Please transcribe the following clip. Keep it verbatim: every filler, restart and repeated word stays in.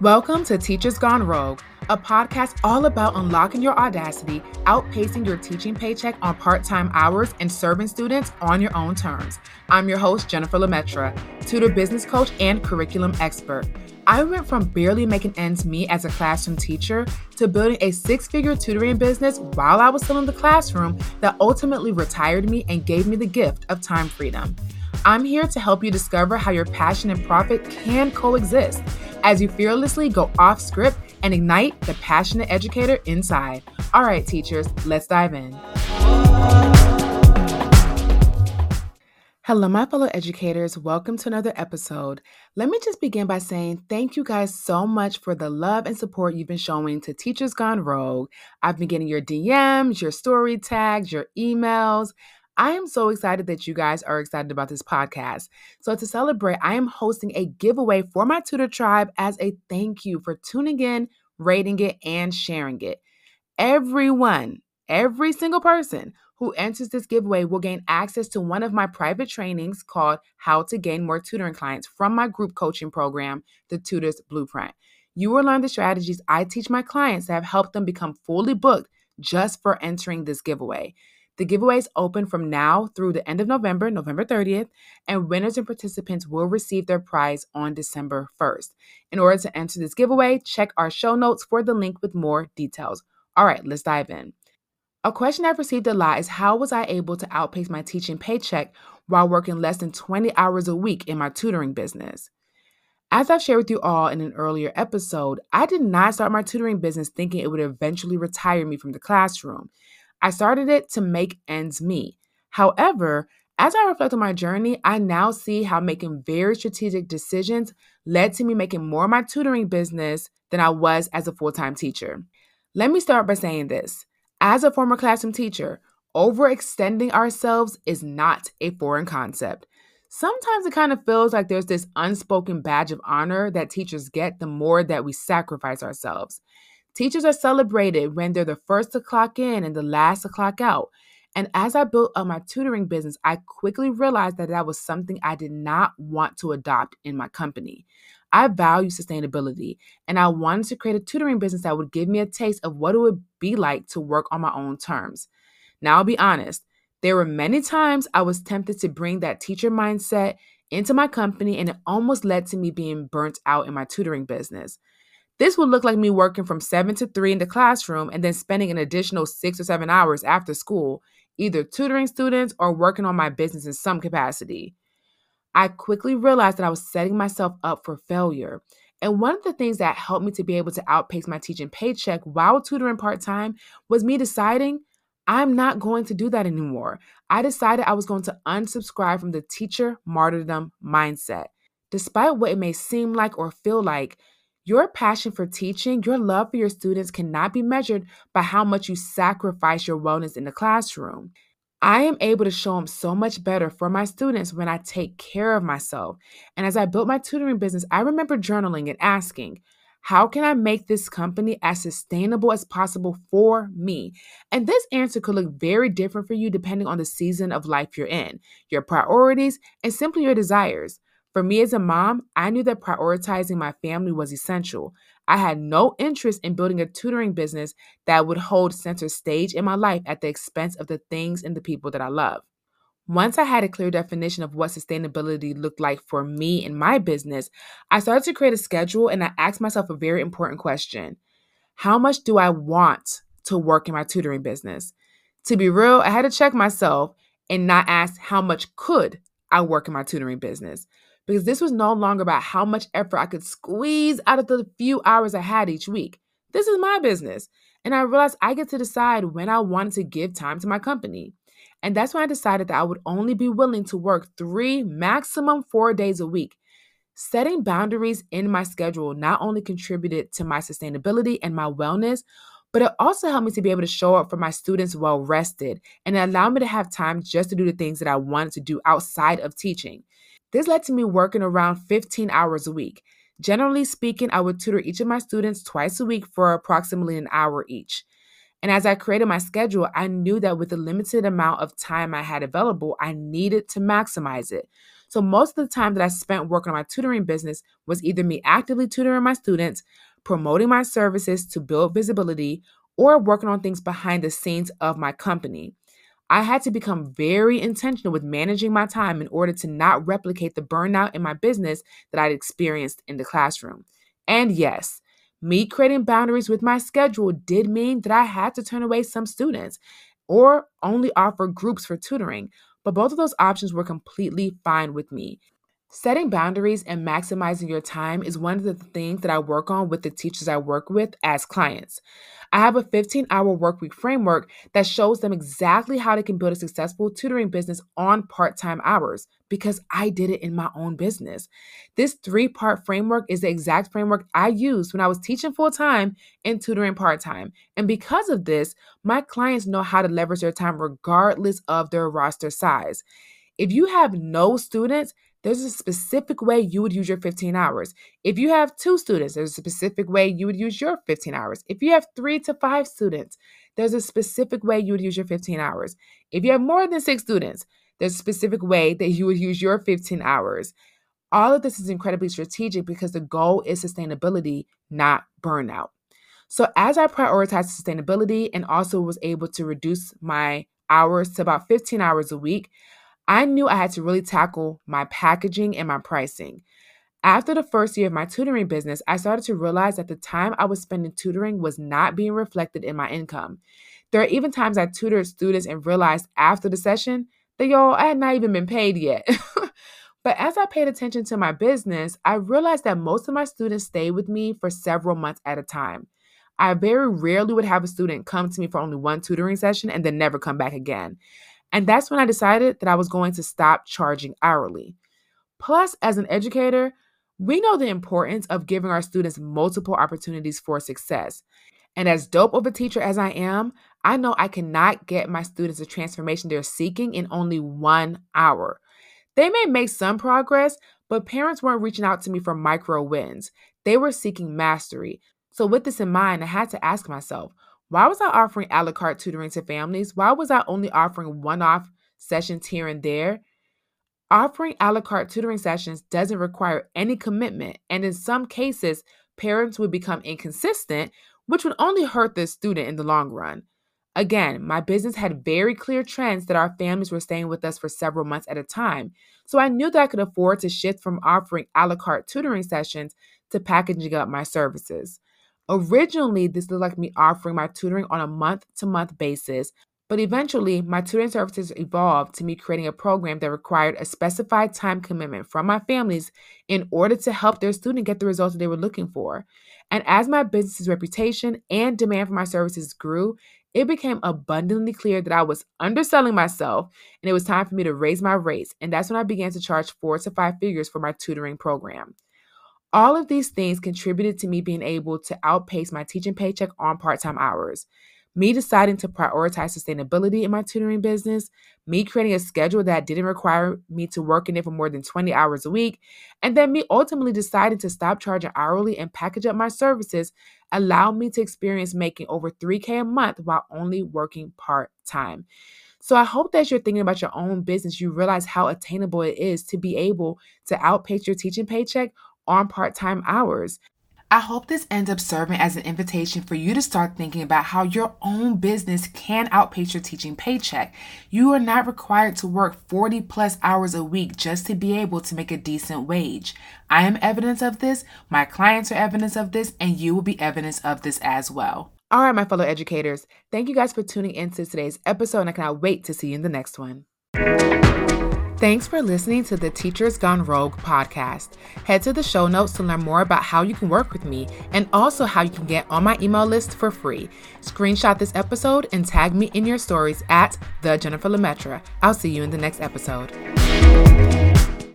Welcome to Teachers Gone Rogue, a podcast all about unlocking your audacity, outpacing your teaching paycheck on part-time hours, and serving students on your own terms. I'm your host, Jennifer Lemaitre, tutor business coach and curriculum expert. I went from barely making ends meet as a classroom teacher to building a six-figure tutoring business while I was still in the classroom that ultimately retired me and gave me the gift of time freedom. I'm here to help you discover how your passion and profit can coexist as you fearlessly go off script and ignite the passionate educator inside. All right, teachers, let's dive in. Hello, my fellow educators. Welcome to another episode. Let me just begin by saying thank you guys so much for the love and support you've been showing to Teachers Gone Rogue. I've been getting your D Ms, your story tags, your emails. I am so excited that you guys are excited about this podcast. So to celebrate, I am hosting a giveaway for my tutor tribe as a thank you for tuning in, rating it, and sharing it. Everyone, every single person who enters this giveaway will gain access to one of my private trainings called How to Gain More Tutoring Clients from my group coaching program, The Tutor's Blueprint. You will learn the strategies I teach my clients that have helped them become fully booked just for entering this giveaway. The giveaway is open from now through the end of November, November thirtieth, and winners and participants will receive their prize on December first. In order to enter this giveaway, check our show notes for the link with more details. All right, let's dive in. A question I've received a lot is how was I able to outpace my teaching paycheck while working less than twenty hours a week in my tutoring business? As I've shared with you all in an earlier episode, I did not start my tutoring business thinking it would eventually retire me from the classroom. I started it to make ends meet. However, as I reflect on my journey, I now see how making very strategic decisions led to me making more of my tutoring business than I was as a full-time teacher. Let me start by saying this. As a former classroom teacher, overextending ourselves is not a foreign concept. Sometimes it kind of feels like there's this unspoken badge of honor that teachers get the more that we sacrifice ourselves. Teachers are celebrated when they're the first to clock in and the last to clock out. And as I built up my tutoring business, I quickly realized that that was something I did not want to adopt in my company. I value sustainability, and I wanted to create a tutoring business that would give me a taste of what it would be like to work on my own terms. Now, I'll be honest, there were many times I was tempted to bring that teacher mindset into my company, and it almost led to me being burnt out in my tutoring business. This would look like me working from seven to three in the classroom and then spending an additional six or seven hours after school, either tutoring students or working on my business in some capacity. I quickly realized that I was setting myself up for failure. And one of the things that helped me to be able to outpace my teaching paycheck while tutoring part-time was me deciding I'm not going to do that anymore. I decided I was going to unsubscribe from the teacher martyrdom mindset. Despite what it may seem like or feel like, your passion for teaching, your love for your students cannot be measured by how much you sacrifice your wellness in the classroom. I am able to show them so much better for my students when I take care of myself. And as I built my tutoring business, I remember journaling and asking, how can I make this company as sustainable as possible for me? And this answer could look very different for you depending on the season of life you're in, your priorities, and simply your desires. For me as a mom, I knew that prioritizing my family was essential. I had no interest in building a tutoring business that would hold center stage in my life at the expense of the things and the people that I love. Once I had a clear definition of what sustainability looked like for me and my business, I started to create a schedule and I asked myself a very important question. How much do I want to work in my tutoring business? To be real, I had to check myself and not ask how much could I work in my tutoring business. Because this was no longer about how much effort I could squeeze out of the few hours I had each week. This is my business. And I realized I get to decide when I wanted to give time to my company. And that's when I decided that I would only be willing to work three, maximum four days a week. Setting boundaries in my schedule not only contributed to my sustainability and my wellness, but it also helped me to be able to show up for my students well rested and it allowed me to have time just to do the things that I wanted to do outside of teaching. This led to me working around fifteen hours a week. Generally speaking, I would tutor each of my students twice a week for approximately an hour each. And as I created my schedule, I knew that with the limited amount of time I had available, I needed to maximize it. So most of the time that I spent working on my tutoring business was either me actively tutoring my students, promoting my services to build visibility, or working on things behind the scenes of my company. I had to become very intentional with managing my time in order to not replicate the burnout in my business that I'd experienced in the classroom. And yes, me creating boundaries with my schedule did mean that I had to turn away some students or only offer groups for tutoring, but both of those options were completely fine with me. Setting boundaries and maximizing your time is one of the things that I work on with the teachers I work with as clients. I have a fifteen-hour workweek framework that shows them exactly how they can build a successful tutoring business on part-time hours because I did it in my own business. This three-part framework is the exact framework I used when I was teaching full-time and tutoring part-time. And because of this, my clients know how to leverage their time regardless of their roster size. If you have no students, there's a specific way you would use your fifteen hours. If you have two students, there's a specific way you would use your fifteen hours. If you have three to five students, there's a specific way you would use your fifteen hours. If you have more than six students, there's a specific way that you would use your fifteen hours. All of this is incredibly strategic because the goal is sustainability, not burnout. So as I prioritized sustainability and also was able to reduce my hours to about fifteen hours a week, I knew I had to really tackle my packaging and my pricing. After the first year of my tutoring business, I started to realize that the time I was spending tutoring was not being reflected in my income. There are even times I tutored students and realized after the session that, yo, I had not even been paid yet. But as I paid attention to my business, I realized that most of my students stayed with me for several months at a time. I very rarely would have a student come to me for only one tutoring session and then never come back again. And that's when I decided that I was going to stop charging hourly. Plus, as an educator, we know the importance of giving our students multiple opportunities for success. And as dope of a teacher as I am, I know I cannot get my students the transformation they're seeking in only one hour. They may make some progress, but parents weren't reaching out to me for micro wins. They were seeking mastery. So with this in mind, I had to ask myself, why was I offering a la carte tutoring to families? Why was I only offering one-off sessions here and there? Offering a la carte tutoring sessions doesn't require any commitment, and in some cases, parents would become inconsistent, which would only hurt the student in the long run. Again, my business had very clear trends that our families were staying with us for several months at a time, so I knew that I could afford to shift from offering a la carte tutoring sessions to packaging up my services. Originally, this looked like me offering my tutoring on a month-to-month basis, but eventually, my tutoring services evolved to me creating a program that required a specified time commitment from my families in order to help their student get the results that they were looking for. And as my business's reputation and demand for my services grew, it became abundantly clear that I was underselling myself, and it was time for me to raise my rates, and that's when I began to charge four to five figures for my tutoring program. All of these things contributed to me being able to outpace my teaching paycheck on part-time hours, me deciding to prioritize sustainability in my tutoring business, me creating a schedule that didn't require me to work in it for more than twenty hours a week, and then me ultimately deciding to stop charging hourly and package up my services allowed me to experience making over three K a month while only working part-time. So I hope that as you're thinking about your own business, you realize how attainable it is to be able to outpace your teaching paycheck on part-time hours. I hope this ends up serving as an invitation for you to start thinking about how your own business can outpace your teaching paycheck. You are not required to work forty plus hours a week just to be able to make a decent wage. I am evidence of this, my clients are evidence of this, and you will be evidence of this as well. All right, my fellow educators, thank you guys for tuning in to today's episode, and I cannot wait to see you in the next one. Thanks for listening to the Teachers Gone Rogue podcast. Head to the show notes to learn more about how you can work with me and also how you can get on my email list for free. Screenshot this episode and tag me in your stories at The Jennifer Lemaitre. I'll see you in the next episode.